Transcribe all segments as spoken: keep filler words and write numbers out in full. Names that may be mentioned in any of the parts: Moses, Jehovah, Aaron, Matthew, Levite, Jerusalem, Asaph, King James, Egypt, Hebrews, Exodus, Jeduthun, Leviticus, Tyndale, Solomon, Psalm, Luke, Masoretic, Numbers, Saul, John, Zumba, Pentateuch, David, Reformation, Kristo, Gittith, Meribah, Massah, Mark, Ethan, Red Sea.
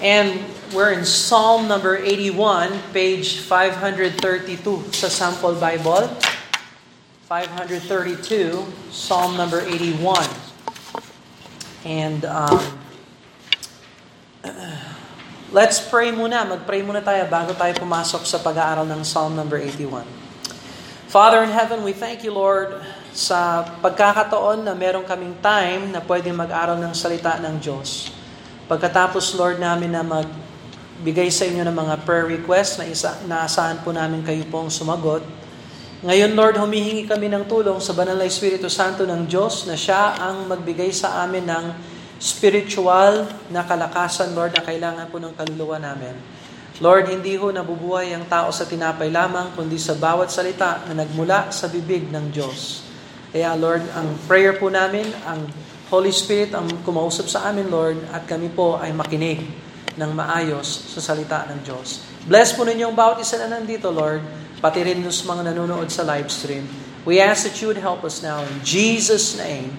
And we're in Psalm number eighty-one, page five thirty-two sa Sample Bible. five thirty-two, Psalm number eighty-one. And um, let's pray muna. Mag-pray muna tayo bago tayo pumasok sa pag-aaral ng Psalm number eighty-one. Father in heaven, we thank you, Lord, sa pagkakataon na meron kaming time na pwede mag-aral ng salita ng Diyos. Pagkatapos, Lord, namin na magbigay sa inyo ng mga prayer requests na isa, naasahan po namin kayo pong sumagot. Ngayon, Lord, humihingi kami ng tulong sa Banal na Espiritu Santo ng Diyos na siya ang magbigay sa amin ng spiritual na kalakasan, Lord, na kailangan po ng kaluluwa namin. Lord, hindi ho nabubuhay ang tao sa tinapay lamang, kundi sa bawat salita na nagmula sa bibig ng Diyos. Kaya, Lord, ang prayer po namin, ang Holy Spirit ang kumausap sa amin, Lord, at kami po ay makinig ng maayos sa salita ng Diyos. Bless po ninyo ang bawat isa na nandito, Lord, pati rin yung mga nanonood sa live stream. We ask that you would help us now in Jesus' name.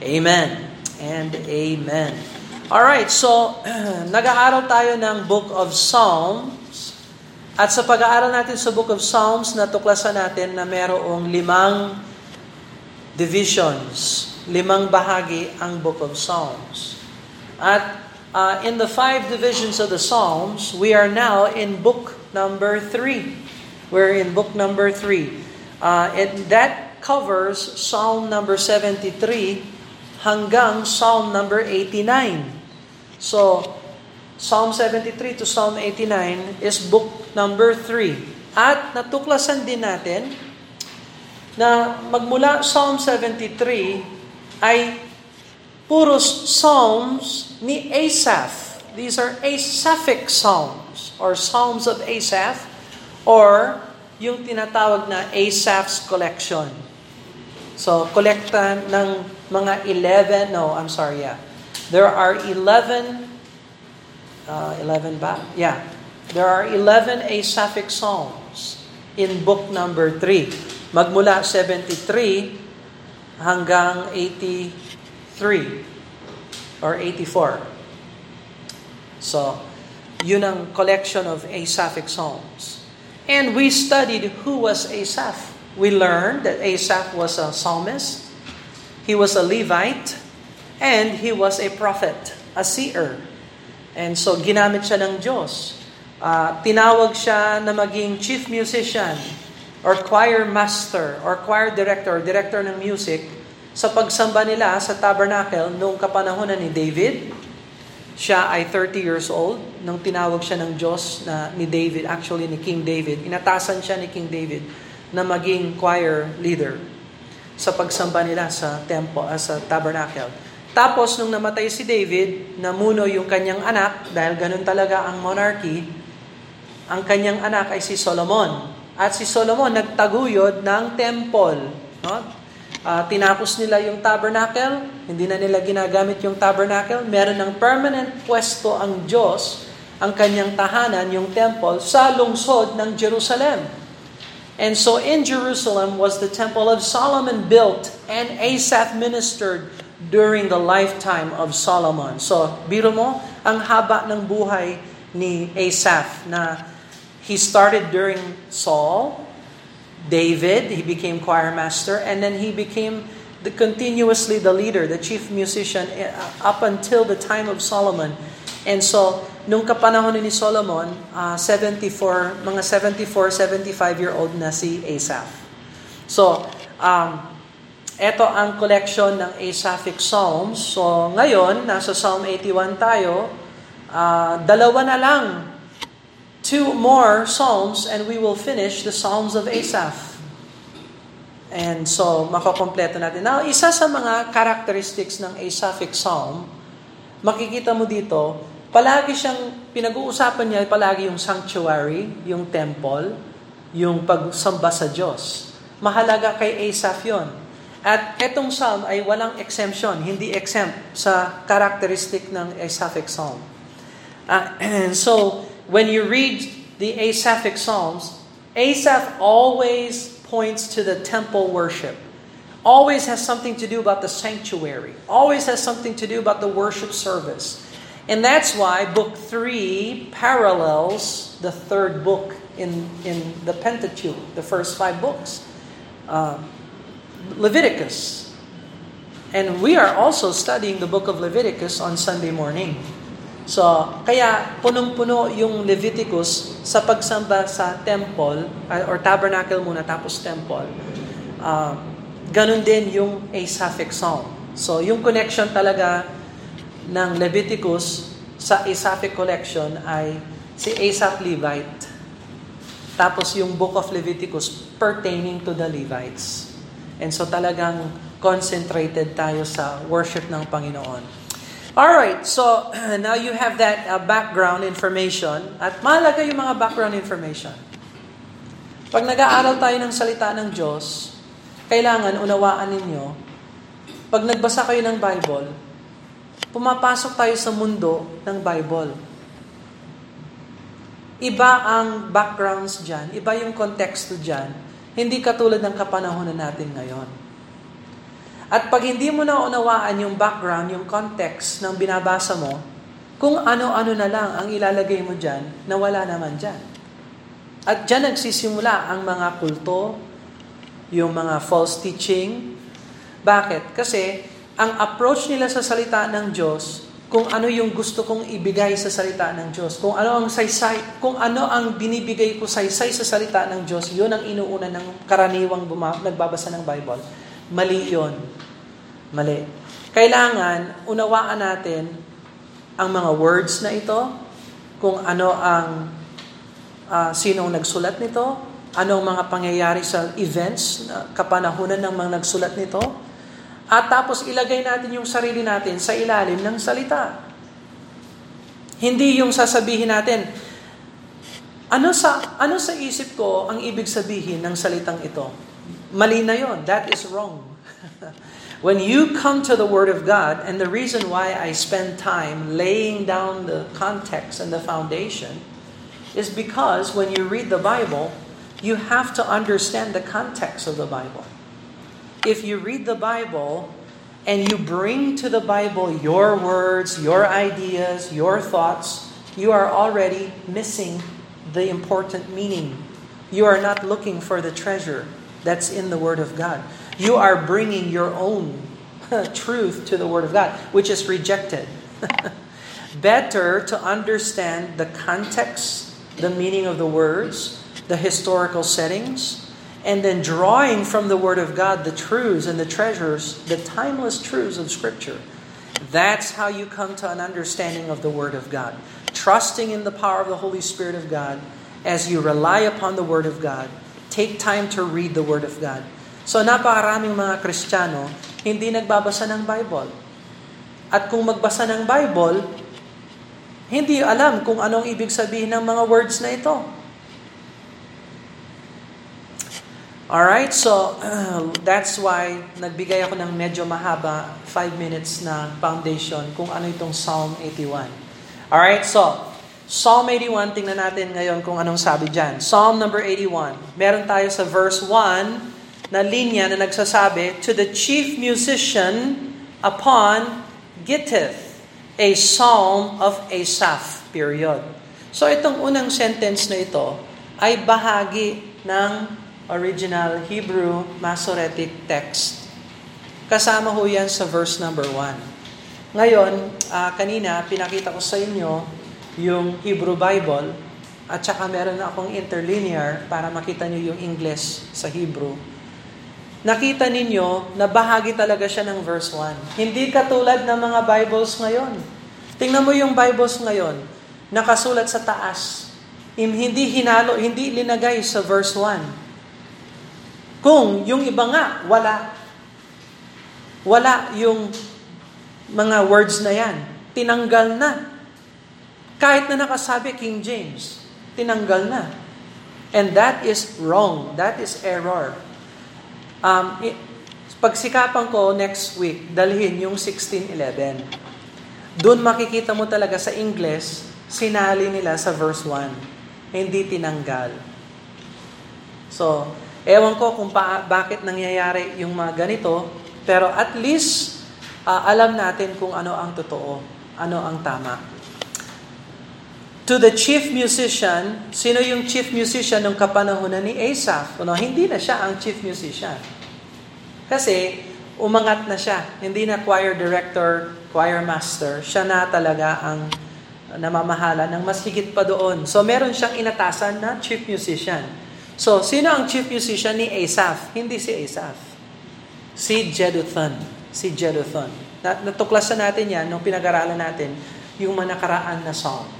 Amen and amen. Alright, so nag-aaral tayo ng Book of Psalms. At sa pag-aaral natin sa Book of Psalms, natuklasan natin na merong limang divisions. Limang bahagi ang Book of Psalms. At uh, in the five divisions of the Psalms, we are now in book number three. We're in book number three. Uh, and that covers Psalm number seventy-three hanggang Psalm number eighty-nine. So, Psalm seventy-three to Psalm eighty-nine is book number three. At natuklasan din natin na magmula Psalm seventy-three, ay puro psalms ni Asaph. These are Asaphic psalms or psalms of Asaph or yung tinatawag na Asaph's collection. So, kolekta ng mga eleven, no, I'm sorry, yeah. There are eleven, uh, eleven ba? Yeah. There are eleven Asaphic psalms in book number three. Magmula seventy-three hanggang eighty-three or eighty-four. So, yun ang collection of Asaphic psalms. And we studied who was Asaph. We learned that Asaph was a psalmist, he was a Levite, and he was a prophet, a seer. And so, ginamit siya ng Diyos. Uh, tinawag siya na maging chief musician, or choir master, or choir director, or director ng music, sa pagsamba nila sa tabernacle noong kapanahonan ni David. Siya ay thirty years old nung tinawag siya ng Diyos na ni David, actually ni King David. Inatasan siya ni King David na maging choir leader sa pagsamba nila sa temple, uh, sa tabernacle. Tapos nung namatay si David, namuno yung kanyang anak, dahil ganun talaga ang monarchy, ang kanyang anak ay si Solomon. At si Solomon nagtaguyod ng temple. No? Uh, tinapos nila yung tabernacle, hindi na nila ginagamit yung tabernacle. Meron ng permanent pwesto ang Diyos, ang kanyang tahanan, yung temple, sa lungsod ng Jerusalem. And so in Jerusalem was the temple of Solomon built and Asaph ministered during the lifetime of Solomon. So, biro mo, ang haba ng buhay ni Asaph na he started during Saul, David, he became choir master, and then he became the continuously the leader, the chief musician, up until the time of Solomon. And so, nung kapanahon ni Solomon, uh, seventy-four, mga seventy-four, seventy-five-year-old na si Asaph. So, um, eto ang collection ng Asaphic Psalms. So, ngayon, nasa Psalm eighty-one tayo, uh, dalawa na lang. Two more psalms and we will finish the Psalms of Asaph. And so, makukompleto natin. Now, isa sa mga characteristics ng Asaphic Psalm, makikita mo dito, palagi siyang, pinag-uusapan niya palagi yung sanctuary, yung temple, yung pagsamba sa Diyos. Mahalaga kay Asaph yun. At etong psalm ay walang exemption, hindi exempt sa characteristic ng Asaphic Psalm. Uh, and so, when you read the Asaphic Psalms, Asaph always points to the temple worship. Always has something to do about the sanctuary. Always has something to do about the worship service. And that's why book three parallels the third book in in the Pentateuch, the first five books, uh, Leviticus. And we are also studying the book of Leviticus on Sunday morning. So, kaya punong-puno yung Leviticus sa pagsamba sa temple, or tabernacle muna, tapos temple. Uh, ganun din yung Asaphic Psalm. So, yung connection talaga ng Leviticus sa Asaphic collection ay si Asaph Levite. Tapos yung Book of Leviticus pertaining to the Levites. And so talagang concentrated tayo sa worship ng Panginoon. Alright, so now you have that uh, background information. At mahalaga yung mga background information. Pag nag-aaral tayo ng salita ng Diyos, kailangan unawaan ninyo, pag nagbasa kayo ng Bible, pumapasok tayo sa mundo ng Bible. Iba ang backgrounds dyan, iba yung konteksto dyan, hindi katulad ng kapanahonan natin ngayon. At pag hindi mo na unawaan yung background, yung context ng binabasa mo, kung ano-ano na lang ang ilalagay mo dyan, nawala naman dyan. At dyan nagsisimula ang mga kulto, yung mga false teaching. Bakit? Kasi ang approach nila sa salita ng Diyos, kung ano yung gusto kong ibigay sa salita ng Diyos, kung ano ang saysay, kung ano ang binibigay ko saysay sa salita ng Diyos, yun ang inuuna ng karaniwang buma- nagbabasa ng Bible. Mali yun. Mali. Kailangan unawaan natin ang mga words na ito, kung ano ang, uh, sinong nagsulat nito, anong mga pangyayari sa events, na kapanahunan ng mga nagsulat nito, at tapos ilagay natin yung sarili natin sa ilalim ng salita. Hindi yung sasabihin natin, ano sa, ano sa isip ko ang ibig sabihin ng salitang ito? Mali na yun. That is wrong. When you come to the Word of God, and the reason why I spend time laying down the context and the foundation is because when you read the Bible, you have to understand the context of the Bible. If you read the Bible and you bring to the Bible your words, your ideas, your thoughts, you are already missing the important meaning. You are not looking for the treasure that's in the Word of God. You are bringing your own truth to the Word of God, which is rejected. Better to understand the context, the meaning of the words, the historical settings, and then drawing from the Word of God the truths and the treasures, the timeless truths of Scripture. That's how you come to an understanding of the Word of God. Trusting in the power of the Holy Spirit of God as you rely upon the Word of God. Take time to read the Word of God. So napakaraming mga Kristiyano hindi nagbabasa ng Bible. At kung magbasa ng Bible, hindi alam kung anong ibig sabihin ng mga words na ito. Alright, so uh, that's why nagbigay ako ng medyo mahaba, five minutes na foundation kung ano itong Psalm eighty-one. Alright, so Psalm eighty-one, tingnan natin ngayon kung anong sabi dyan. Psalm number eighty-one. Meron tayo sa verse one na linya na nagsasabi, to the chief musician upon Gittith, a psalm of Asaph, period. So itong unang sentence na ito ay bahagi ng original Hebrew Masoretic text. Kasama ho yan sa verse number one. Ngayon, uh, kanina pinakita ko sa inyo yung Hebrew Bible, at saka meron akong interlinear para makita nyo yung English sa Hebrew. Nakita ninyo na bahagi talaga siya ng verse one. Hindi katulad ng mga Bibles ngayon. Tingnan mo yung Bibles ngayon, nakasulat sa taas. Hindi hinalo, hindi linagay sa verse one. Kung yung iba nga, wala. Wala yung mga words na yan. Tinanggal na. Kahit na nakasabi King James, tinanggal na. And that is wrong. That is error. Um, pagsikapan ko next week, dalhin yung sixteen eleven. Doon makikita mo talaga sa English, sinali nila sa verse one. Hindi tinanggal. So, ewan ko kung pa- bakit nangyayari yung mga ganito, pero at least uh, alam natin kung ano ang totoo. ano ang tama. To the chief musician, sino yung chief musician ng kapanahunan ni Asaph? No, hindi na siya ang chief musician. Kasi umangat na siya. Hindi na choir director, choir master. Siya na talaga ang namamahala ng mas higit pa doon. So meron siyang inatasan na chief musician. So sino ang chief musician ni Asaph? Hindi si Asaph. Si Jeduthun. Si Jeduthun. Natuklasan natin yan nung pinag-aralan natin yung manakaraan na psalm.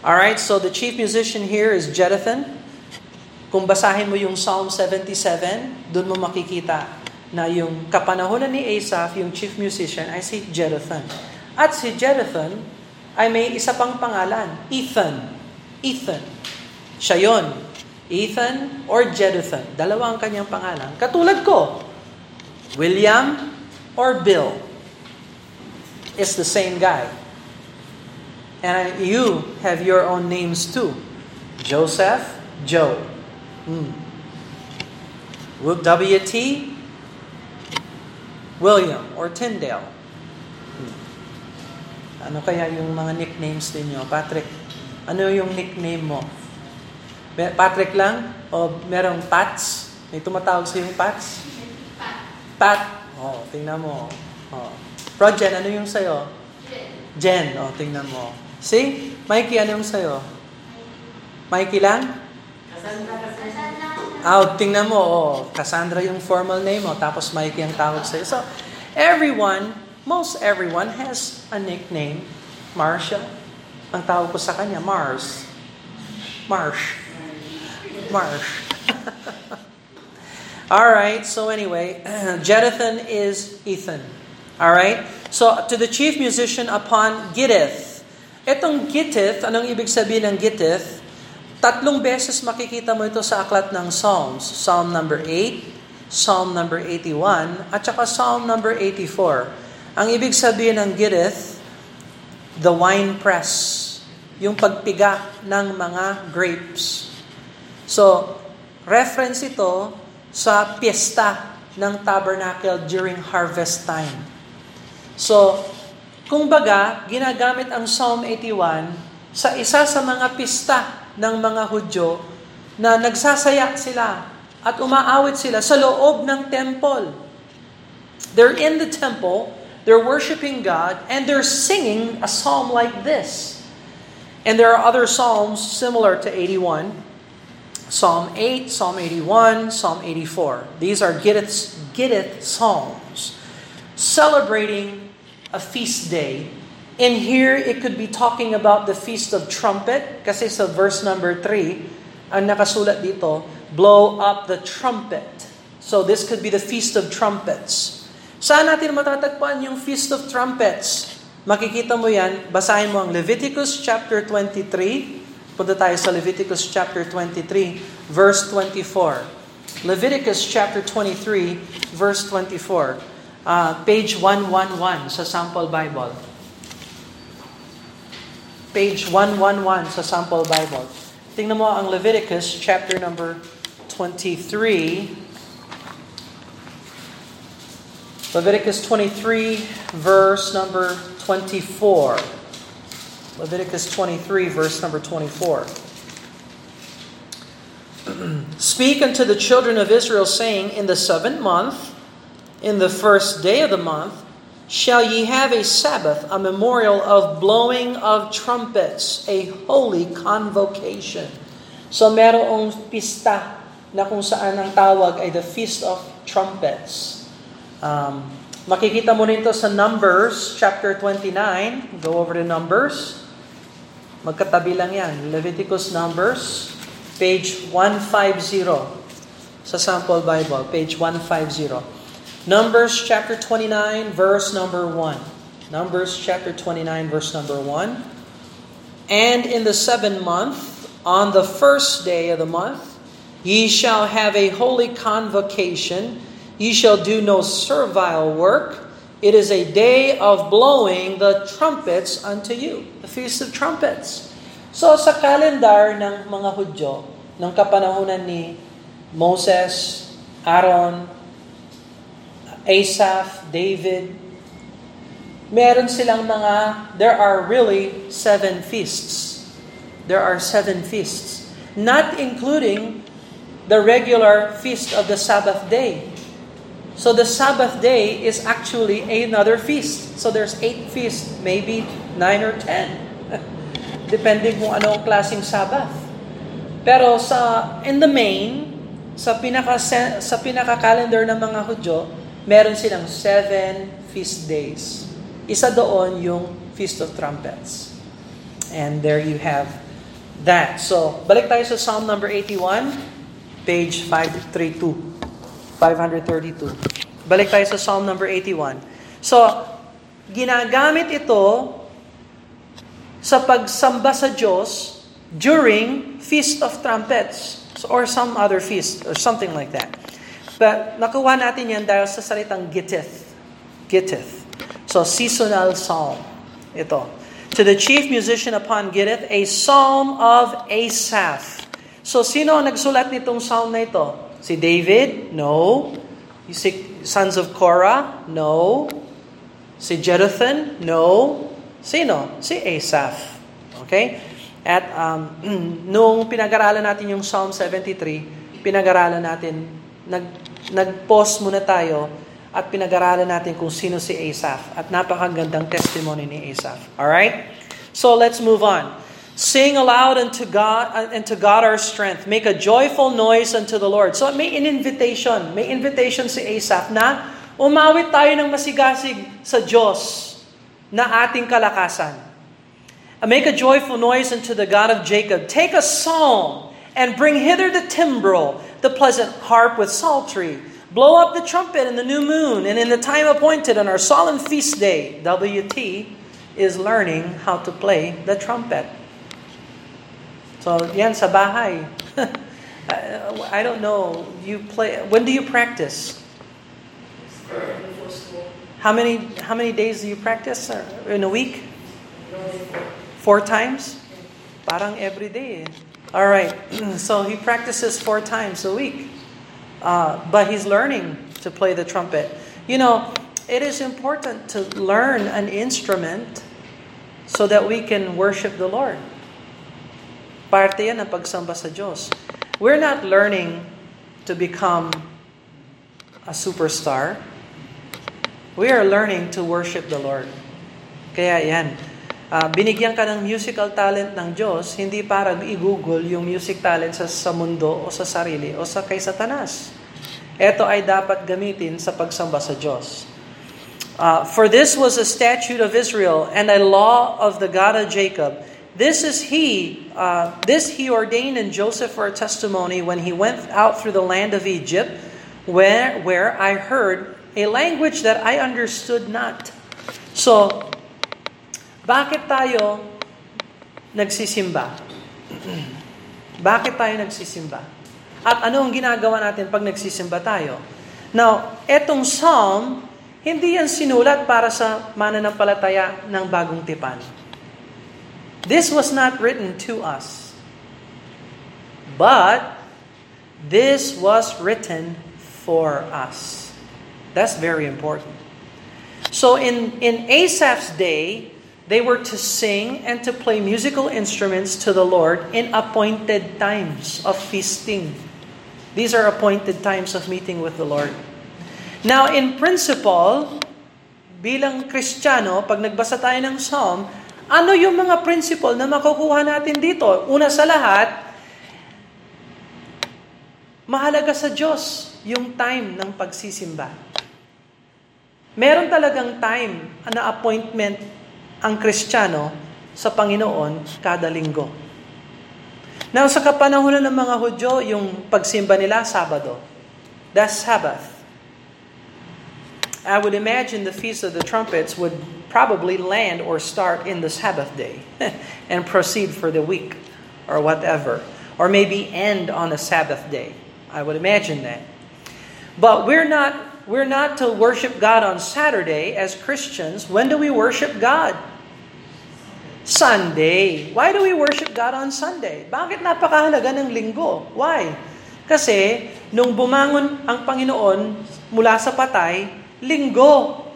Alright, so the chief musician here is Jeduthun. Kung basahin mo yung Psalm seventy-seven, doon mo makikita na yung kapanahonan ni Asaph, yung chief musician, ay si Jeduthun. At si Jeduthun ay may isa pang pangalan, Ethan. Ethan. Siya yun. Ethan or Jeduthun. Dalawa ang kanyang pangalan. Katulad ko, William or Bill. It's the same guy. And you have your own names too. Joseph, Joe. Mm. W T, William or Tyndale. Mm. Ano kaya yung mga nicknames ninyo? Patrick, ano yung nickname mo? Patrick lang? O merong Pats? May tumatawag sa yung Pats? Pat. Oh, tingnan mo. Oh. Projen, ano yung sa'yo? Jen. Jen. Oh, tingnan mo. See? Mikey, ano yung sa'yo? Mikey lang? Cassandra. Cassandra. Oh, tingnan mo. Oh, Cassandra yung formal name mo. Oh. Tapos Mikey ang tawag sa'yo. So, everyone, most everyone has a nickname. Marsha. Ang tawag ko sa kanya, Mars. Marsh. Marsh. Alright, so anyway, Jeduthun is Ethan. Alright, so to the chief musician upon Gittith. Etong Gittith, anong ibig sabihin ng Gittith? Tatlong beses makikita mo ito sa aklat ng Psalms. Psalm number eight, Psalm number eighty-one, at saka Psalm number eighty-four. Ang ibig sabihin ng Gittith, the wine press. Yung pagpiga ng mga grapes. So, reference ito sa piyesta ng tabernacle during harvest time. So, kung baga, ginagamit ang Psalm eighty-one sa isa sa mga pista ng mga Hudyo na nagsasaya sila at umaawit sila sa loob ng temple. They're in the temple, they're worshiping God, and they're singing a psalm like this. And there are other psalms similar to eighty-one. Psalm eight, Psalm eighty-one, Psalm eighty-four. These are Gittith, Gittith psalms celebrating a feast day. In here, it could be talking about the Feast of Trumpet kasi sa verse number three, ang nakasulat dito, blow up the trumpet. So this could be the Feast of Trumpets. Saan natin matatagpuan yung Feast of Trumpets? Makikita mo yan, basahin mo ang Leviticus chapter twenty-three. Punta tayo sa Leviticus chapter twenty-three, verse twenty-four. Leviticus chapter twenty-three, verse twenty-four. Uh, page one eleven sa Sample Bible. Page one eleven sa Sample Bible. Tingnan mo ang Leviticus chapter number twenty-three. Leviticus twenty-three, verse number twenty-four. Leviticus twenty-three, verse number twenty-four. Speak unto the children of Israel, saying, in the seventh month, in the first day of the month, shall ye have a Sabbath, a memorial of blowing of trumpets, a holy convocation. So merong pista na kung saan ang tawag ay the Feast of Trumpets. Um, makikita mo rin ito sa Numbers chapter twenty-nine. Go over to Numbers. Magkatabi lang yan. Leviticus, Numbers, page one fifty sa Sample Bible, page one fifty. Numbers chapter twenty-nine, verse number one. Numbers chapter twenty-nine, verse number one. And in the seventh month, on the first day of the month, ye shall have a holy convocation. Ye shall do no servile work. It is a day of blowing the trumpets unto you. The Feast of Trumpets. So sa kalendar ng mga Hudyo, ng kapanahunan ni Moses, Aaron, Asaph, David, meron silang mga, there are really seven feasts. There are seven feasts. Not including the regular feast of the Sabbath day. So the Sabbath day is actually another feast. So there's eight feasts, maybe nine or ten. Depending kung ano ang klaseng Sabbath. Pero sa, in the main, sa pinaka sa pinaka-calendar ng mga Hudyo, meron silang seven feast days. Isa doon yung Feast of Trumpets. And there you have that. So, balik tayo sa Psalm number eighty-one, page five thirty-two. five thirty-two. Balik tayo sa Psalm number eighty-one. So, ginagamit ito sa pagsamba sa Diyos during Feast of Trumpets or some other feast or something like that. But nakuha natin yan dahil sa salitang Gittith. Gittith. So, seasonal psalm. Ito. To the chief musician upon Gittith, a psalm of Asaph. So, sino ang nagsulat nitong psalm na ito? Si David? No. Si sons of Korah? No. Si Jeduthun? No. Sino? Si Asaph. Okay? At um, nung pinag-aralan natin yung Psalm seventy-three, pinag-aralan natin Nag, nag-pause muna tayo at pinag-aralan natin kung sino si Asaph. At napakagandang testimony ni Asaph. Alright? So let's move on. Sing aloud unto God, unto God our strength. Make a joyful noise unto the Lord. So may an invitation. May invitation si Asaph na umawit tayo ng masigasig sa Diyos na ating kalakasan. Make a joyful noise unto the God of Jacob. Take a psalm. And bring hither the timbrel, the pleasant harp with psaltery. Blow up the trumpet in the new moon, and in the time appointed on our solemn feast day. W T is learning how to play the trumpet. So, yan sa bahay. I don't know. You play. When do you practice? How many How many days do you practice in a week? Four times. Parang every day. Eh. All right, so he practices four times a week. Uh, but he's learning to play the trumpet. You know, it is important to learn an instrument so that we can worship the Lord. Parte yan ng pagsamba sa Diyos. We're not learning to become a superstar. We are learning to worship the Lord. Kaya yan. Uh, binigyan ka ng musical talent ng Diyos, hindi para i-google yung music talent sa, sa mundo o sa sarili o sa kay Satanas. Ito ay dapat gamitin sa pagsamba sa Diyos. Uh, For this was a statute of Israel and a law of the God of Jacob. This is he, uh, this he ordained in Joseph for a testimony when he went out through the land of Egypt, where, where I heard a language that I understood not. So, bakit tayo nagsisimba? Bakit tayo nagsisimba? At ano ang ginagawa natin pag nagsisimba tayo? Now, etong psalm, hindi yan sinulat para sa mananampalataya ng bagong tipan. This was not written to us. But, this was written for us. That's very important. So, in, in Asaph's day, they were to sing and to play musical instruments to the Lord in appointed times of feasting. These are appointed times of meeting with the Lord. Now, in principle, bilang Kristiyano, pag nagbasa tayo ng Psalm, ano yung mga principle na makukuha natin dito? Una sa lahat, mahalaga sa Diyos yung time ng pagsisimba. Meron talagang time na appointment ang Kristiyano sa Panginoon kada linggo. Now, sa kapanahunan ng mga Hudyo, yung pagsimba nila, Sabado. That's Sabbath. I would imagine the Feast of the Trumpets would probably land or start in the Sabbath day and proceed for the week or whatever. Or maybe end on a Sabbath day. I would imagine that. But we're not We're not to worship God on Saturday as Christians. When do we worship God? Sunday. Why do we worship God on Sunday? Bakit napakahalaga ng linggo? Why? Kasi nung bumangon ang Panginoon mula sa patay, linggo.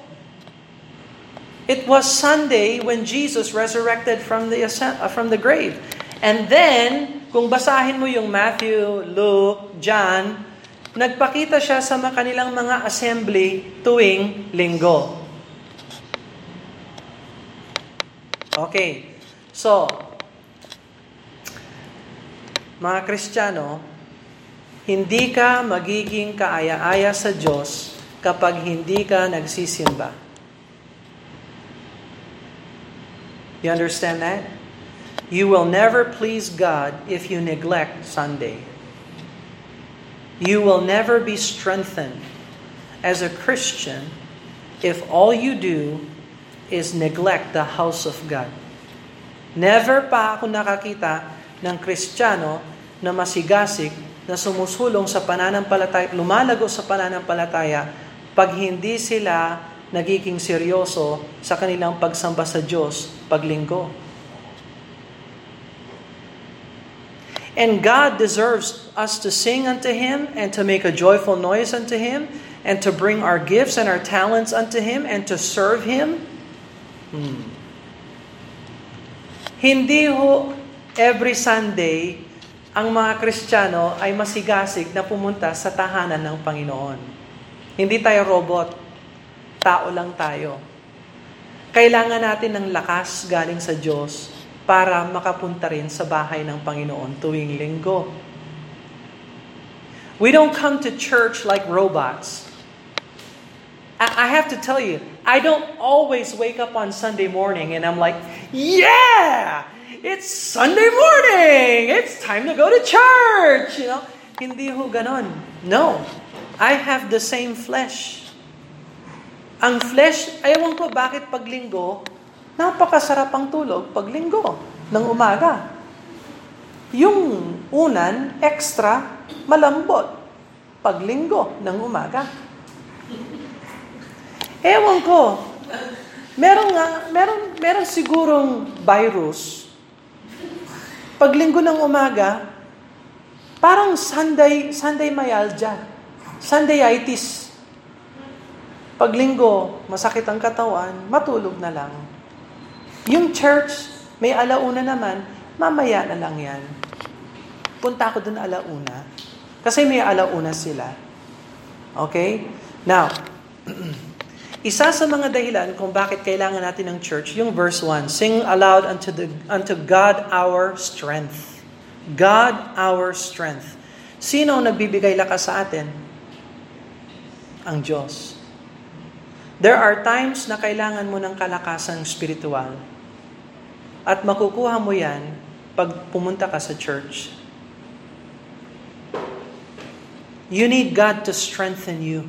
It was Sunday when Jesus resurrected from the uh, from the grave. And then, kung basahin mo yung Matthew, Luke, John, nagpakita siya sa kanilang mga assembly tuwing linggo. Okay. So, mga Kristiyano, hindi ka magiging kaaya-aya sa Diyos kapag hindi ka nagsisimba. You understand that? You will never please God if you neglect Sunday. You will never be strengthened as a Christian if all you do is neglect the house of God. Never pa ako nakakita ng Kristiyano na masigasig, na sumusulong sa pananampalataya, lumalago sa pananampalataya pag hindi sila nagiging seryoso sa kanilang pagsamba sa Diyos paglinggo. And God deserves us to sing unto Him, and to make a joyful noise unto Him, and to bring our gifts and our talents unto Him, and to serve Him. Hmm. Hindi ho every Sunday ang mga Kristiyano ay masigasig na pumunta sa tahanan ng Panginoon. Hindi tayo robot. Tao lang tayo. Kailangan natin ng lakas galing sa Diyos para makapunta rin sa bahay ng Panginoon tuwing linggo. We don't come to church like robots. I have to tell you, I don't always wake up on Sunday morning and I'm like, yeah! It's Sunday morning! It's time to go to church! You know? Hindi ho ganon. No. I have the same flesh. Ang flesh, ayaw ko bakit paglinggo, napakasarap ang tulog paglinggo ng umaga. Yung unan, extra, malambot paglinggo ng umaga. Ewan ko, meron nga, meron, meron sigurong virus. Paglinggo ng umaga, parang Sunday, Sunday myalgia, Sundayitis. Paglinggo, masakit ang katawan, matulog na lang. Yung church, may alauna naman, mamaya na lang yan. Punta ako dun alauna. Kasi may alauna sila. Okay? Now, isa sa mga dahilan kung bakit kailangan natin ng church, yung verse one, sing aloud unto the unto God our strength. God our strength. Sino ang nagbibigay lakas sa atin? Ang Diyos. There are times na kailangan mo ng kalakasang spiritual. At makukuha mo yan pag pumunta ka sa church. You need God to strengthen you.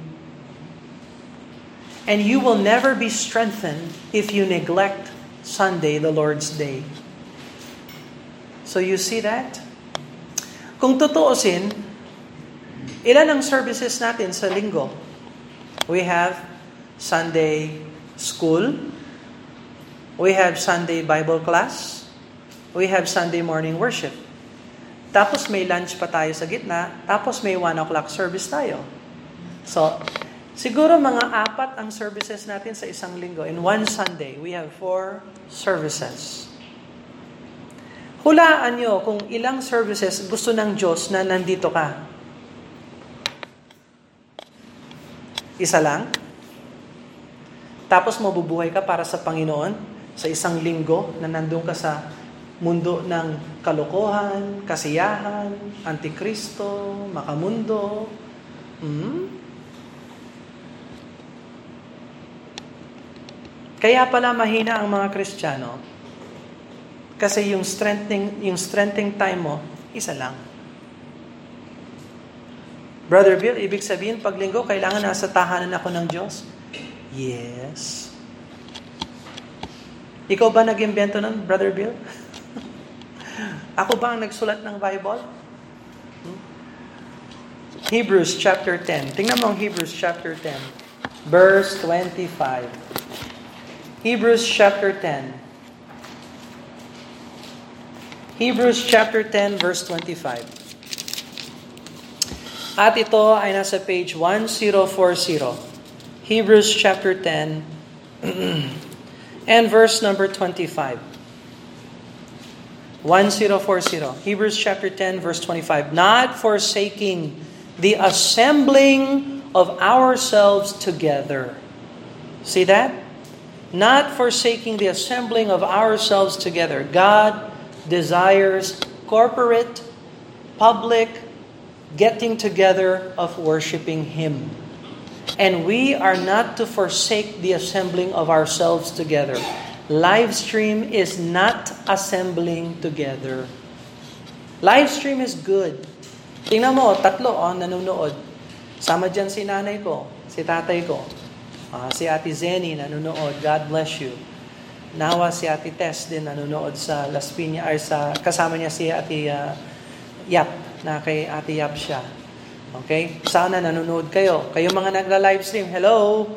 And you will never be strengthened if you neglect Sunday, the Lord's Day. So you see that? Kung tutuusin, ilan ang services natin sa linggo? We have Sunday school. We have Sunday Bible class. We have Sunday morning worship. Tapos may lunch pa tayo sa gitna. Tapos may one o'clock service tayo. So, siguro mga apat ang services natin sa isang linggo. In one Sunday, we have four services. Hulaan nyo kung ilang services gusto ng Diyos na nandito ka. Isa lang? Tapos mabubuhay ka para sa Panginoon sa isang linggo na nandun ka sa mundo ng kalokohan, kasiyahan, antikristo, makamundo. Hmm? Kaya pala mahina ang mga Kristiyano kasi yung strengthening, yung strengthening time mo, isa lang. Brother Bill, ibig sabihin pag linggo, kailangan nasa tahanan ako ng Diyos? Yes. Ikaw ba nag-imbento nun, Brother Bill? Ako ba ang nagsulat ng Bible? Hmm? Hebrews chapter ten. Tingnan mo ang Hebrews chapter ten. Verse twenty-five. Hebrews chapter ten. Hebrews chapter ten, verse twenty-five. At ito ay nasa page one thousand forty. Hebrews chapter ten, and verse number twenty-five. ten forty. Hebrews chapter ten, verse twenty-five. Not forsaking the assembling of ourselves together. See that? Not forsaking the assembling of ourselves together. God desires corporate, public getting together of worshiping Him. And we are not to forsake the assembling of ourselves together. Live stream is not assembling together. Live stream is good. Tingnan mo, tatlo oh, nanonood. Sama dyan si nanay ko, si tatay ko, uh, si Ate Zenny nanonood. God bless you. Nawa si Ate Tess din nanonood sa Las Piñas, or sa, kasama niya si Ate uh, Yap, na kay Ate Yap siya. Okay? Sana nanonood kayo. Kayo mga nagla-live stream, hello!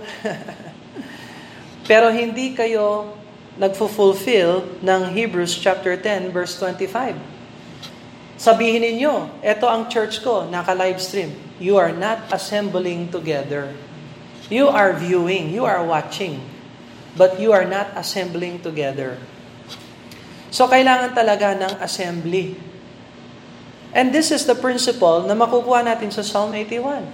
Pero hindi kayo nagfo-fulfill ng Hebrews chapter ten verse twenty-five. Sabihin ninyo, eto ang church ko, naka-live stream. You are not assembling together. You are viewing, you are watching, but you are not assembling together. So kailangan talaga ng assembly. And this is the principle na makukuha natin sa Psalm eighty-one.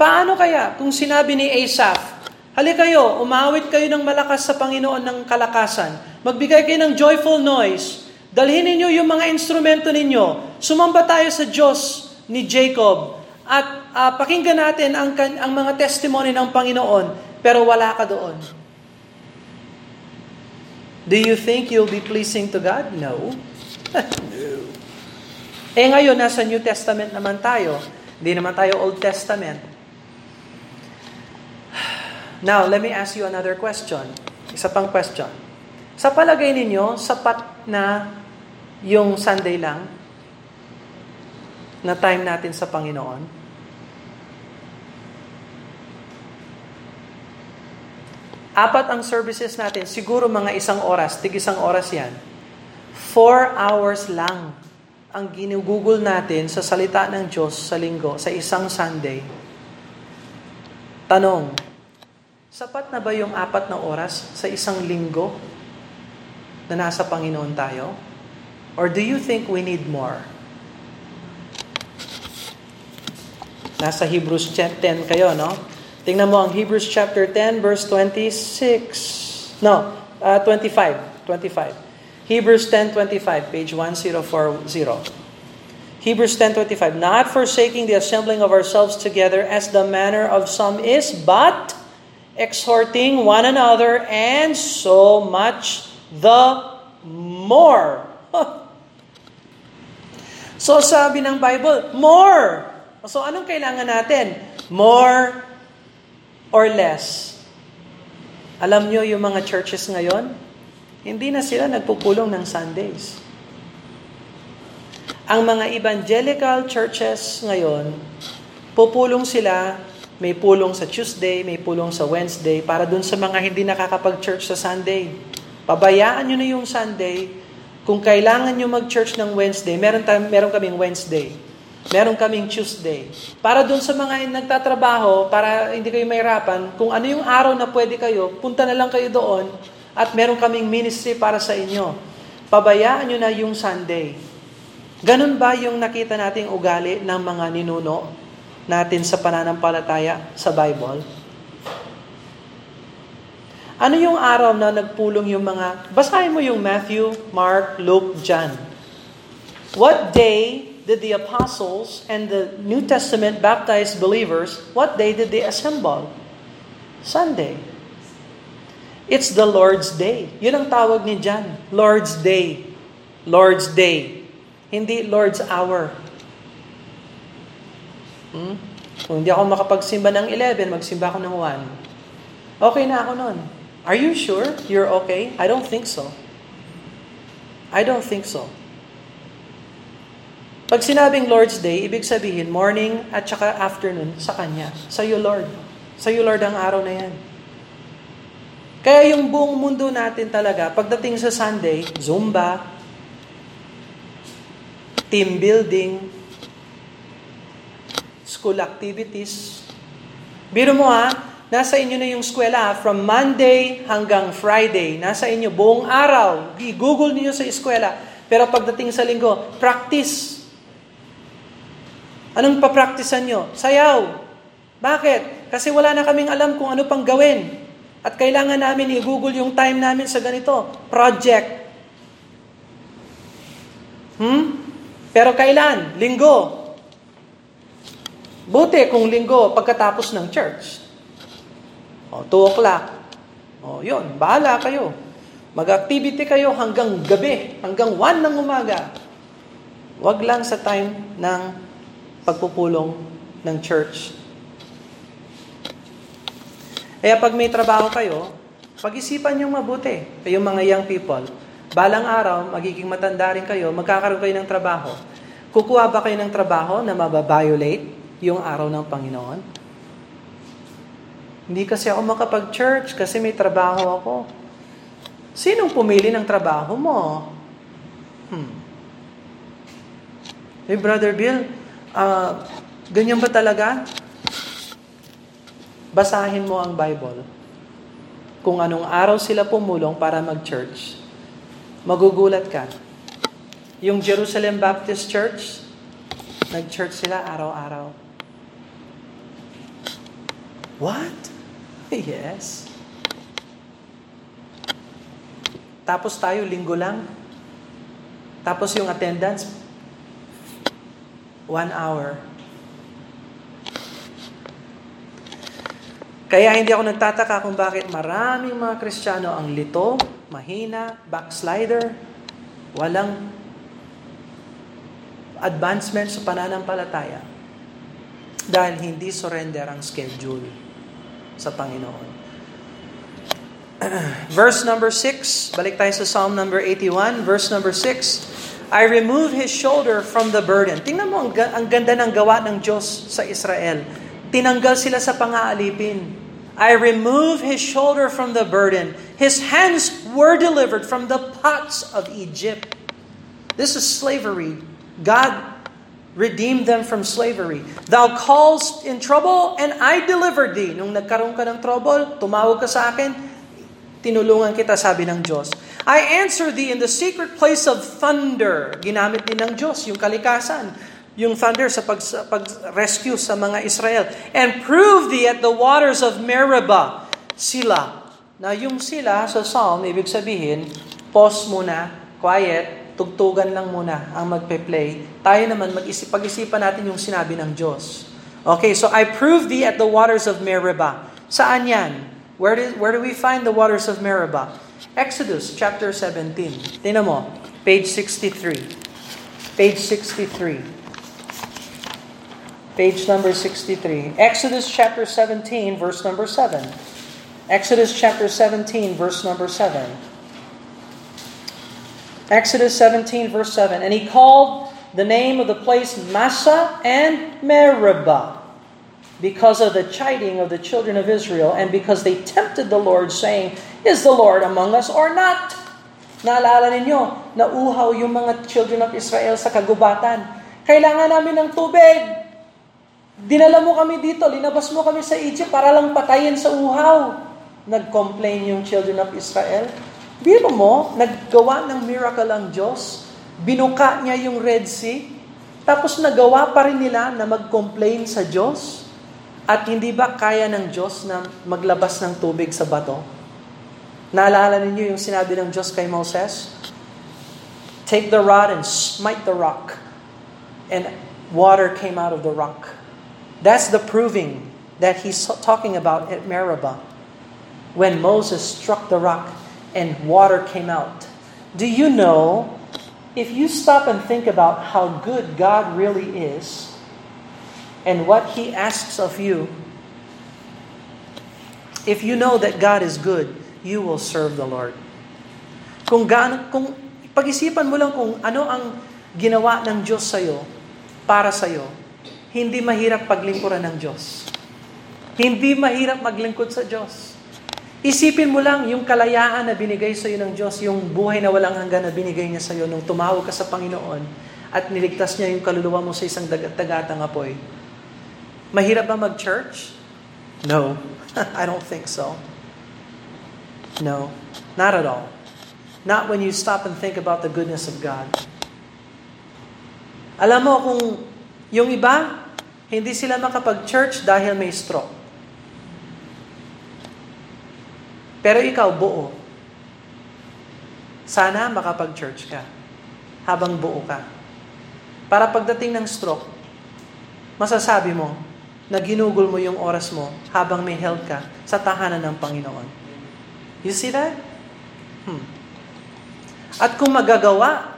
Paano kaya kung sinabi ni Asaph, halika kayo, umawit kayo ng malakas sa Panginoon ng kalakasan. Magbigay kayo ng joyful noise. Dalhin ninyo yung mga instrumento ninyo. Sumamba tayo sa Diyos ni Jacob. At uh, pakinggan natin ang, ang mga testimony ng Panginoon. Pero wala ka doon. Do you think you'll be pleasing to God? No. No. Eh ngayon, nasa New Testament naman tayo. Hindi naman tayo Old Testament. Now, let me ask you another question. Isa pang question. Sa palagay ninyo, sapat na yung Sunday lang na time natin sa Panginoon? Apat ang services natin, siguro mga isang oras, tig isang oras yan. Four hours lang ang ginugugol natin sa salita ng Diyos sa linggo, sa isang Sunday. Tanong, sapat na ba yung apat na oras sa isang linggo na nasa Panginoon tayo? Or do you think we need more? Nasa Hebrews ten kayo, no? Tingnan mo ang Hebrews chapter ten, verse twenty-six. No, uh, twenty-five. twenty-five. Hebrews ten twenty-five, page ten forty. Hebrews ten twenty-five. Not forsaking the assembling of ourselves together as the manner of some is, but exhorting one another, and so much the more. So sabi ng Bible, more. So anong kailangan natin? More or less? Alam nyo yung mga churches ngayon, hindi na sila nagpupulong ng Sundays. Ang mga evangelical churches ngayon, pupulong sila. May pulong sa Tuesday, may pulong sa Wednesday, para dun sa mga hindi nakakapag-church sa Sunday. Pabayaan nyo na yung Sunday. Kung kailangan nyo mag-church ng Wednesday, meron, ta- meron kaming Wednesday, meron kaming Tuesday. Para dun sa mga nagtatrabaho, para hindi kayo mahirapan, kung ano yung araw na pwede kayo, punta na lang kayo doon at meron kaming ministry para sa inyo. Pabayaan nyo na yung Sunday. Ganun ba yung nakita nating ugali ng mga ninuno natin sa pananampalataya sa Bible? Ano yung araw na nagpulong yung mga, basahin mo yung Matthew, Mark, Luke, John. What day did the apostles and the New Testament baptized believers, what day did they assemble? Sunday. It's the Lord's Day. Yun ang tawag ni John, Lord's Day. Lord's Day. Hindi Lord's Hour. Hmm? Kung hindi ako makapagsimba ng eleven, magsimba ako ng one. Okay na ako nun. Are you sure you're okay? I don't think so. I don't think so. Pag sinabing Lord's Day, ibig sabihin morning at saka afternoon sa Kanya. Sa iyo, Lord. Sa iyo, Lord, ang araw na yan. Kaya yung buong mundo natin talaga, pagdating sa Sunday, Zumba, team building, school activities. Biro mo ha, Nasa inyo na yung eskwela from Monday hanggang Friday. Nasa inyo buong araw. I-google niyo sa eskwela. Pero pagdating sa linggo, practice. Anong papraktisan nyo? Sayaw. Bakit? Kasi wala na kaming alam kung ano pang gawin. At kailangan namin i-google yung time namin sa ganito. Project. Hmm? Pero kailan? Linggo. Buti kung linggo pagkatapos ng church. O, two o'clock. O, yun. Bahala kayo. Mag-activity kayo hanggang gabi, hanggang one ng umaga. Wag lang sa time ng pagpupulong ng church. Kaya pag may trabaho kayo, pag-isipan nyo mabuti. Kayong mga young people, balang araw, magiging matanda rin kayo, magkakaroon kayo ng trabaho. Kukuha ba kayo ng trabaho na mababiolate yung araw ng Panginoon? Hindi kasi ako makapag-church kasi may trabaho ako. Sinong pumili ng trabaho mo? Hmm. Hey, Brother Bill, uh, ganyan ba talaga? Basahin mo ang Bible. Kung anong araw sila pumulong para mag-church, magugulat ka. Yung Jerusalem Baptist Church, nag-church sila araw-araw. What? Yes. Tapos tayo, linggo lang. Tapos yung attendance, one hour. Kaya hindi ako nagtataka kung bakit maraming mga Kristiyano ang lito, mahina, backslider, walang advancement sa pananampalataya dahil hindi surrender ang schedule sa Panginoon. Verse number six, balik tayo sa Psalm number eighty-one, verse number six, I remove his shoulder from the burden. Tingnan mo ang, ang ganda ng gawa ng Diyos sa Israel. Tinanggal sila sa pang-aalipin. I remove his shoulder from the burden. His hands were delivered from the pots of Egypt. This is slavery. God redeemed them from slavery. Thou calledst in trouble, and I delivered thee. Nung nagkaroon ka ng trouble, tumawag ka sa akin, tinulungan kita, sabi ng Diyos. I answered thee in the secret place of thunder. Ginamit din ng Diyos yung kalikasan, yung thunder sa pag, pag-rescue sa mga Israel. And prove thee at the waters of Meribah. Sila. Na yung sila sa Psalm, ibig sabihin, pause muna, quiet, tugtugan lang muna ang magpe-play. Tayo naman, mag-isip, pag-isipan natin yung sinabi ng Diyos. Okay, so I prove thee at the waters of Meribah. Saan yan? Where do, where do we find the waters of Meribah? Exodus chapter seventeen. Tingnan mo, page sixty-three. Page sixty-three. Page number sixty-three. Exodus chapter seventeen, verse number seven. Exodus chapter seventeen, verse number seven. Exodus seventeen, verse seven. And he called the name of the place Massah and Meribah, because of the chiding of the children of Israel, and because they tempted the Lord, saying, Is the Lord among us or not? Naalala ninyo, nauhaw yung mga children of Israel sa kagubatan. Kailangan namin ng tubig. Dinala mo kami dito, linabas mo kami sa Egypt para lang patayin sa uhaw. Nag-complain yung children of Israel. Biro mo, naggawa ng miracle ang Diyos. Binuka niya yung Red Sea. Tapos nagawa pa rin nila na mag-complain sa Diyos. At hindi ba kaya ng Diyos na maglabas ng tubig sa bato? Naalala ninyo yung sinabi ng Diyos kay Moses? Take the rod and smite the rock. And water came out of the rock. That's the proving that he's talking about at Meribah. When Moses struck the rock and water came out. Do you know, if you stop and think about how good God really is and what he asks of you, if you know that God is good, you will serve the Lord. Kung gaano, kung pag-isipan mo lang kung ano ang ginawa ng Diyos sa'yo, para sa'yo, hindi mahirap paglingkuran ng Diyos. Hindi mahirap maglingkod sa Diyos. Isipin mo lang yung kalayaan na binigay sa iyo ng Diyos, yung buhay na walang hanggan na binigay niya sa iyo nung tumawag ka sa Panginoon at niligtas niya yung kaluluwa mo sa isang dagat-dagatang apoy. Mahirap ba mag-church? No, I don't think so. No, not at all. Not when you stop and think about the goodness of God. Alam mo kung yung iba, hindi sila makapag-church dahil may stroke. Pero ikaw buo. Sana makapag-church ka habang buo ka. Para pagdating ng stroke, masasabi mo na ginugol mo yung oras mo habang may health ka sa tahanan ng Panginoon. You see that? Hmm. At kung magagawa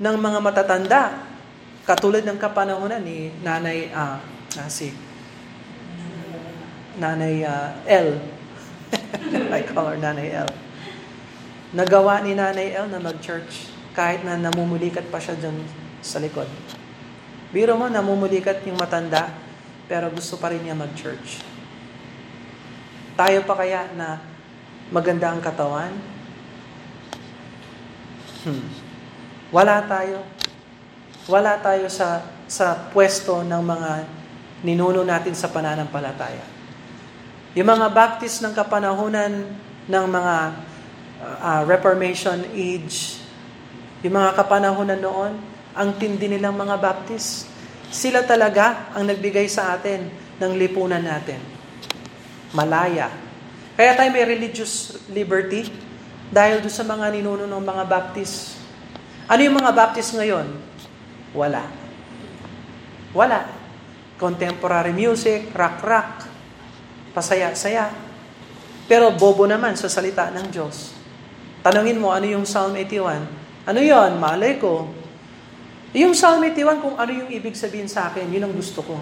ng mga matatanda, katulad ng kapanahunan ni Nanay, ah, ah si, Nanay uh, L. I call her Nanay L. Nagawa ni Nanay L na mag-church kahit na namumulikat pa siya dyan sa likod. Biro mo, namumulikat yung matanda, pero gusto pa rin niya mag-church. Tayo pa kaya na maganda ang katawan? Hmm. Wala tayo. Wala tayo sa sa pwesto ng mga ninuno natin sa pananampalataya. Yung mga Baptist ng kapanahunan ng mga uh, uh, Reformation age, yung mga kapanahunan noon, ang tindi nilang mga Baptist. Sila talaga ang nagbigay sa atin ng lipunan natin. Malaya. Kaya tayo may religious liberty. Dahil doon sa mga ninuno ng mga Baptist. Ano yung mga Baptist ngayon? Wala. Wala. Contemporary music, rock-rock, pasaya-saya. Pero bobo naman sa salita ng Diyos. Tanungin mo, ano yung Psalm eighty-one? Ano yon? Malay ko. Yung Psalm eighty-one, kung ano yung ibig sabihin sa akin, yun ang gusto ko.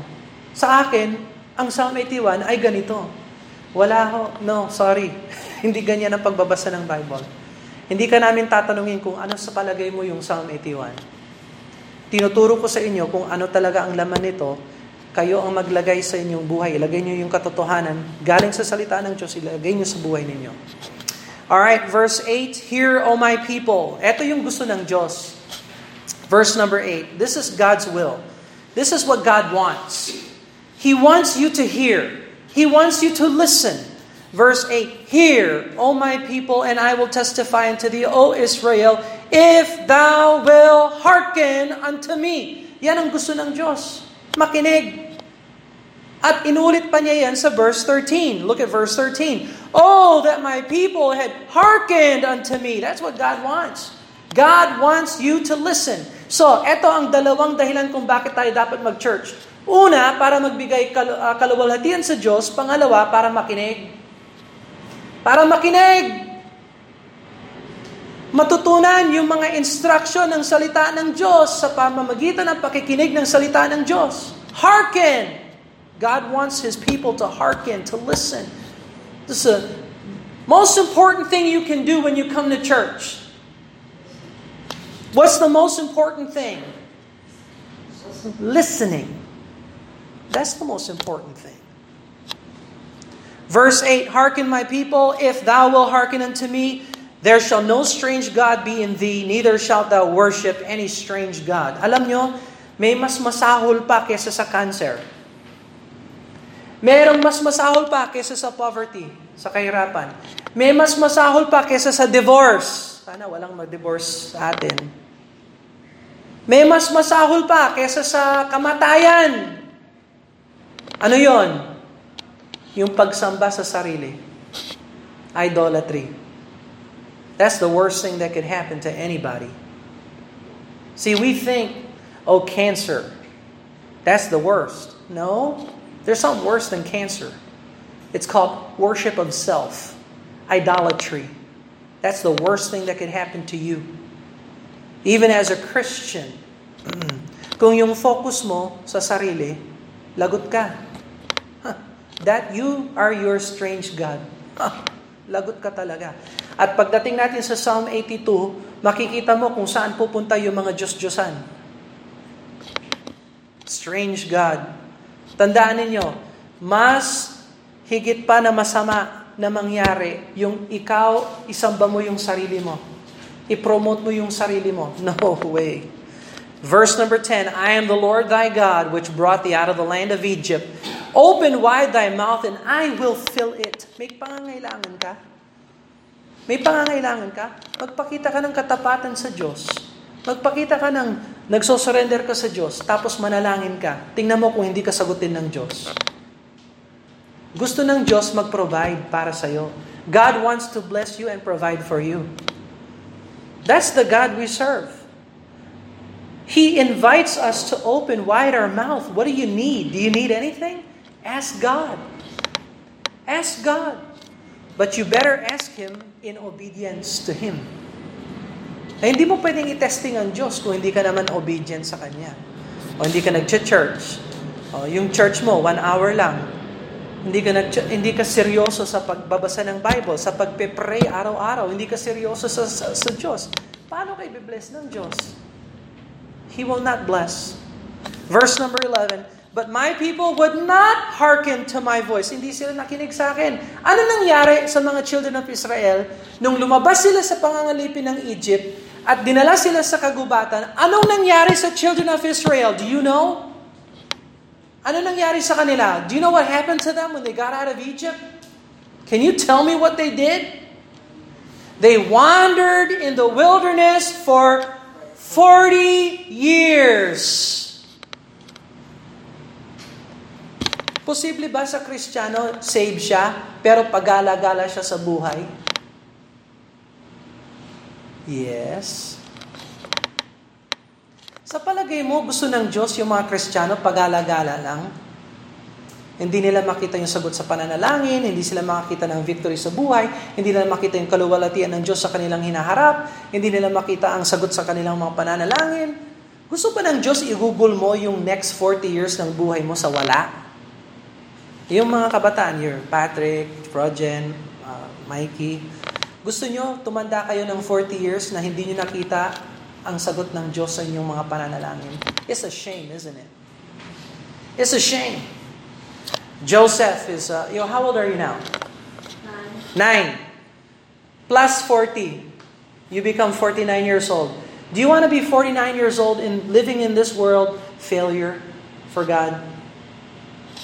Sa akin, ang Psalm eighty-one ay ganito. Wala ho. No, sorry. Hindi ganyan ang pagbabasa ng Bible. Hindi ka namin tatanungin kung ano sa palagay mo yung Psalm eighty-one. Tinuturo ko sa inyo kung ano talaga ang laman nito. Kayo ang maglagay sa inyong buhay. Ilagay nyo yung katotohanan. Galing sa salita ng Diyos, ilagay nyo sa buhay ninyo. Alright, verse eight. Hear, O my people. Ito yung gusto ng Diyos. Verse number eight. This is God's will. This is what God wants. He wants you to hear. He wants you to listen. Verse eight, hear, O my people, and I will testify unto thee, O Israel, if thou wilt hearken unto me. Yan ang gusto ng Diyos. Makinig. At inulit pa niya yan sa verse thirteen. Look at verse thirteen. Oh, that my people had hearkened unto me. That's what God wants. God wants you to listen. So, eto ang dalawang dahilan kung bakit tayo dapat mag-church. Una, para magbigay kaluwalhatian sa Diyos. Pangalawa, para makinig. Para makinig. Matutunan yung mga instruction ng salita ng Diyos sa pamamagitan ng pakikinig ng salita ng Diyos. Hearken! God wants His people to hearken, to listen. This is the most important thing you can do when you come to church. What's the most important thing? Listening. That's the most important thing. Verse eight, hearken my people, if thou wilt hearken unto me, there shall no strange God be in thee, neither shalt thou worship any strange God. Alam nyo, may mas masahol pa kesa sa cancer. Merong mas masahol pa kesa sa poverty, sa kahirapan. May mas masahol pa kesa sa divorce. Sana walang mag-divorce sa atin. May mas masahol pa kesa sa kamatayan. Ano yon? Yung pagsamba sa sarili. Idolatry. That's the worst thing that could happen to anybody. See, we think, oh, cancer. That's the worst. No, there's something worse than cancer. It's called worship of self. Idolatry. That's the worst thing that could happen to you. Even as a Christian. Kung yung focus mo sa sarili, lagot ka. That you are your strange God. Ah, lagot ka talaga. At pagdating natin sa Psalm eighty-two, makikita mo kung saan pupunta yung mga Diyos-Diyosan. Strange God. Tandaan ninyo, mas higit pa na masama na mangyari yung ikaw, isamba mo yung sarili mo. I-promote mo yung sarili mo. No way. Verse number ten, I am the Lord thy God, which brought thee out of the land of Egypt, Open wide thy mouth and I will fill it. May pangangailangan ka? May pangangailangan ka? Magpakita ka ng katapatan sa Diyos. Magpakita ka ng nagsosurrender ka sa Diyos, tapos manalangin ka. Tingnan mo kung hindi ka sagutin ng Diyos. Gusto ng Diyos mag-provide para sa'yo. God wants to bless you and provide for you. That's the God we serve. He invites us to open wide our mouth. What do you need? Do you need anything? Ask God. Ask God. But you better ask Him in obedience to Him. Eh, hindi mo pwedeng i-testing ang Diyos kung hindi ka naman obedient sa Kanya. O hindi ka nag-church. O yung church mo, one hour lang. Hindi ka, nag- hindi ka seryoso sa pagbabasa ng Bible, sa pagpe-pray araw-araw. Hindi ka seryoso sa, sa, sa Diyos. Paano kayo i-bless ng Diyos? He will not bless. Verse number eleven, but my people would not hearken to my voice. Hindi sila nakinig sa akin. Ano nangyari sa mga children of Israel? Nung lumabas sila sa pangangalipin ng Egypt at dinala sila sa kagubatan, anong nangyari sa children of Israel? Do you know? Ano nangyari sa kanila? Do you know what happened to them when they got out of Egypt? Can you tell me what they did? They wandered in the wilderness for forty years. Posible ba sa Kristiyano, save siya, pero pagala-gala siya sa buhay? Yes. Sa palagay mo, gusto ng Diyos yung mga Kristiyano, pagala-gala lang? Hindi nila makita yung sagot sa pananalangin, hindi sila makakita ng victory sa buhay, hindi nila makita yung kaluwalhatian ng Diyos sa kanilang hinaharap, hindi nila makita ang sagot sa kanilang mga pananalangin. Gusto ba ng Diyos ihugol mo yung next forty years ng buhay mo sa wala? Yung mga kabataan, your Patrick, Projen, uh, Mikey, gusto nyo tumanda kayo ng forty years na hindi nyo nakita ang sagot ng Diyos sa inyong mga pananalangin? It's a shame, isn't it? It's a shame. Joseph is, uh, yo, how old are you now? Nine. Nine. Plus forty. You become forty-nine years old. Do you want to be forty-nine years old in living in this world? Failure for God.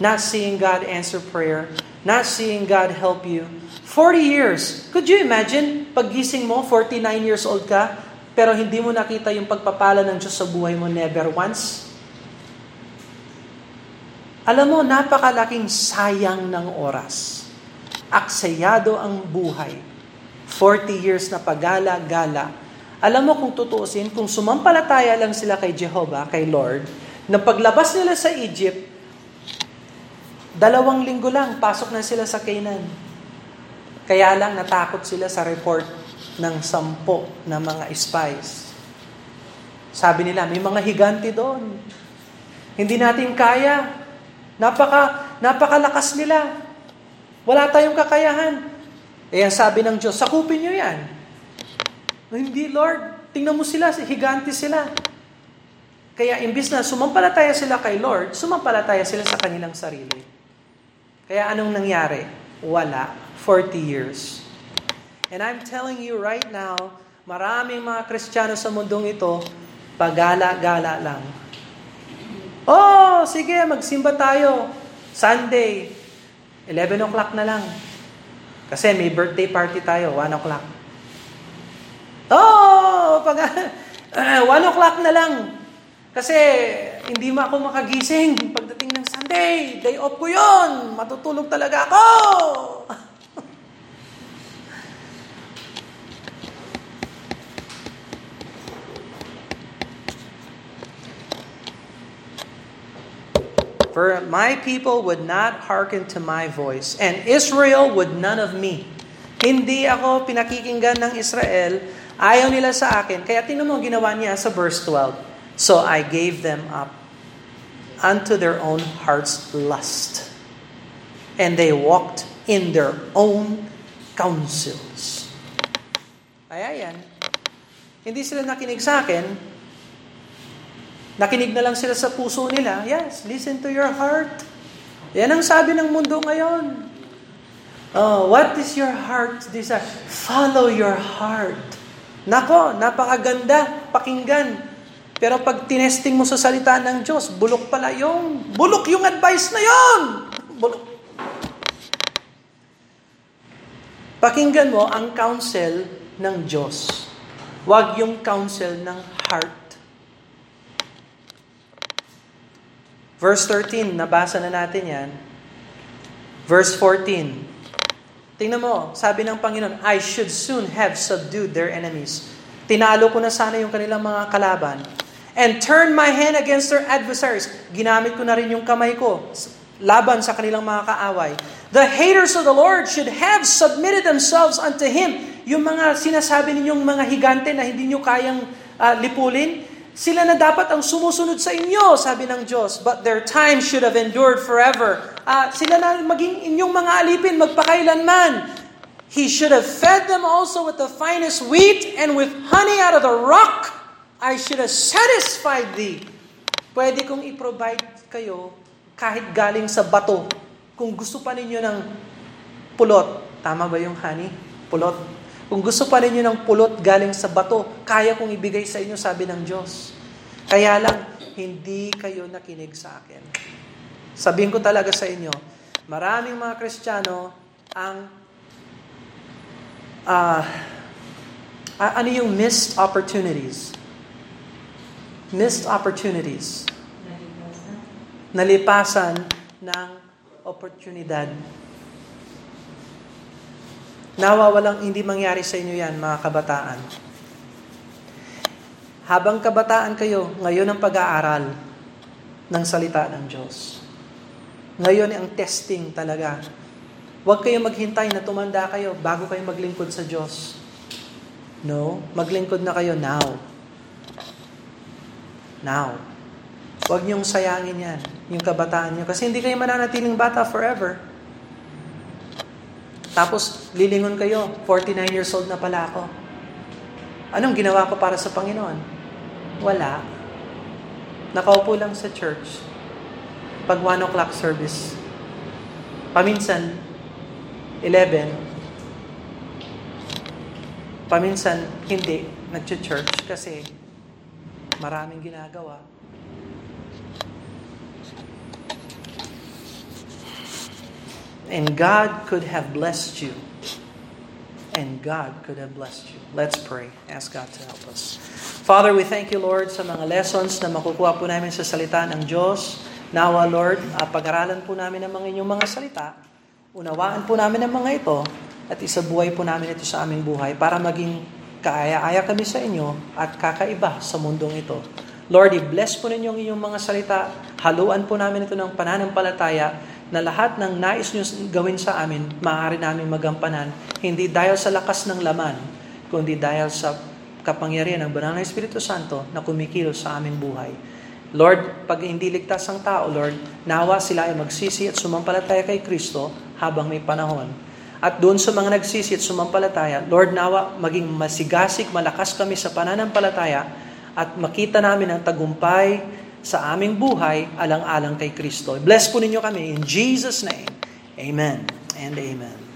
Not seeing God answer prayer, not seeing God help you. forty years. Could you imagine, paggising mo, forty-nine years old ka, pero hindi mo nakita yung pagpapala ng Diyos sa buhay mo, never once? Alam mo, napakalaking sayang ng oras. Aksayado ang buhay. forty years na pagala-gala. Alam mo kung tutuusin, kung sumampalataya lang sila kay Jehovah, kay Lord, na paglabas nila sa Egypt, Dalawang linggo lang, pasok na sila sa Canaan. Kaya lang natakot sila sa report ng sampo na mga spies. Sabi nila, may mga higanti doon. Hindi natin kaya. Napaka, napakalakas nila. Wala tayong kakayahan. Eh, ang sabi ng Diyos, sakupin nyo yan. Hindi, Lord. Tingnan mo sila, higanti sila. Kaya imbis na sumampalataya sila kay Lord, sumampalataya sila sa kanilang sarili. Kaya anong nangyari? Wala. forty years. And I'm telling you right now, maraming mga Kristiyano sa mundong ito, pagala-gala lang. Oh, sige, magsimba tayo. Sunday, eleven o'clock na lang. Kasi may birthday party tayo, one o'clock. Oh, pag- one o'clock na lang. Kasi hindi ma ako makagising pagdating ng Sunday. Day off ko yun. Matutulog talaga ako. For my people would not hearken to my voice, and Israel would none of me. Hindi ako pinakikinggan ng Israel. Ayaw nila sa akin. Kaya tingnan mo ginawa niya sa verse twelve. So I gave them up unto their own heart's lust, and they walked in their own counsels. Ay, ayan. Hindi sila nakinig sa akin. Nakinig na lang sila sa puso nila. Yes, listen to your heart. Yan ang sabi ng mundo ngayon. Oh, what is your heart's desire? Follow your heart. Nako, napakaganda pakinggan. Pero pag tinesting mo sa salita ng Diyos, bulok pala yung, bulok yung advice na yon. Bulok. Pakinggan mo ang counsel ng Diyos. Huwag yung counsel ng heart. Verse thirteen, nabasa na natin yan. Verse fourteen. Tingnan mo, sabi ng Panginoon, I should soon have subdued their enemies. Tinalo ko na sana yung kanilang mga kalaban. And turn my hand against their adversaries. Ginamit ko na rin yung kamay ko laban sa kanilang mga kaaway. The haters of the Lord should have submitted themselves unto Him. Yung mga sinasabi ninyong mga higante na hindi nyo kayang uh, lipulin, sila na dapat ang sumusunod sa inyo, sabi ng Diyos. But their time should have endured forever. Uh, sila na maging inyong mga alipin magpakailanman. He should have fed them also with the finest wheat and with honey out of the rock. I should have satisfied thee. Pwede kong i-provide kayo kahit galing sa bato. Kung gusto pa ninyo ng pulot. Tama ba yung honey? Pulot. Kung gusto pa rin nyo ng pulot galing sa bato, kaya kong ibigay sa inyo, sabi ng Diyos. Kaya lang, hindi kayo nakinig sa akin. Sabihin ko talaga sa inyo, maraming mga Kristiyano ang, uh, ano yung missed opportunities? Missed opportunities. Nalipasan ng oportunidad. Nawawalang hindi mangyari sa inyo yan, mga kabataan. Habang kabataan kayo, ngayon ang pag-aaral ng salita ng Diyos. Ngayon ang testing talaga. Huwag kayong maghintay na tumanda kayo bago kayo maglingkod sa Diyos. No? Maglingkod na kayo now. Now. Huwag niyong sayangin yan, yung kabataan niyo. Kasi hindi kayo mananatiling bata forever. Tapos, lilingon kayo, forty-nine years old na pala ako. Anong ginawa ko para sa Panginoon? Wala. Nakaupo lang sa church. Pag one o'clock service. Paminsan, eleven. Paminsan, hindi nag-church kasi maraming ginagawa. And God could have blessed you. And God could have blessed you. Let's pray. Ask God to help us. Father, we thank you, Lord, sa mga lessons na makukuha po namin sa salita ng Diyos. Nawa, Lord, pag-aralan po namin ang mga inyong mga salita. Unawaan po namin ang mga ito. At isabuhay po namin ito sa aming buhay para maging kaaya-aya kami sa inyo at kakaiba sa mundong ito. Lord, i-bless po ninyo ang inyong mga salita. Haluan po namin ito ng pananampalataya na lahat ng nais nyo gawin sa amin, maaari namin magampanan, hindi dahil sa lakas ng laman, kundi dahil sa kapangyarihan ng Banal na Espiritu Santo na kumikilos sa aming buhay. Lord, pag hindi ligtas ang tao, Lord, nawa sila ay magsisi at sumampalataya kay Kristo habang may panahon. At doon sa mga nagsisi at sumampalataya, Lord, nawa maging masigasig, malakas kami sa pananampalataya at makita namin ang tagumpay sa aming buhay, alang-alang kay Kristo. Bless po ninyo kami in Jesus' name. Amen and amen.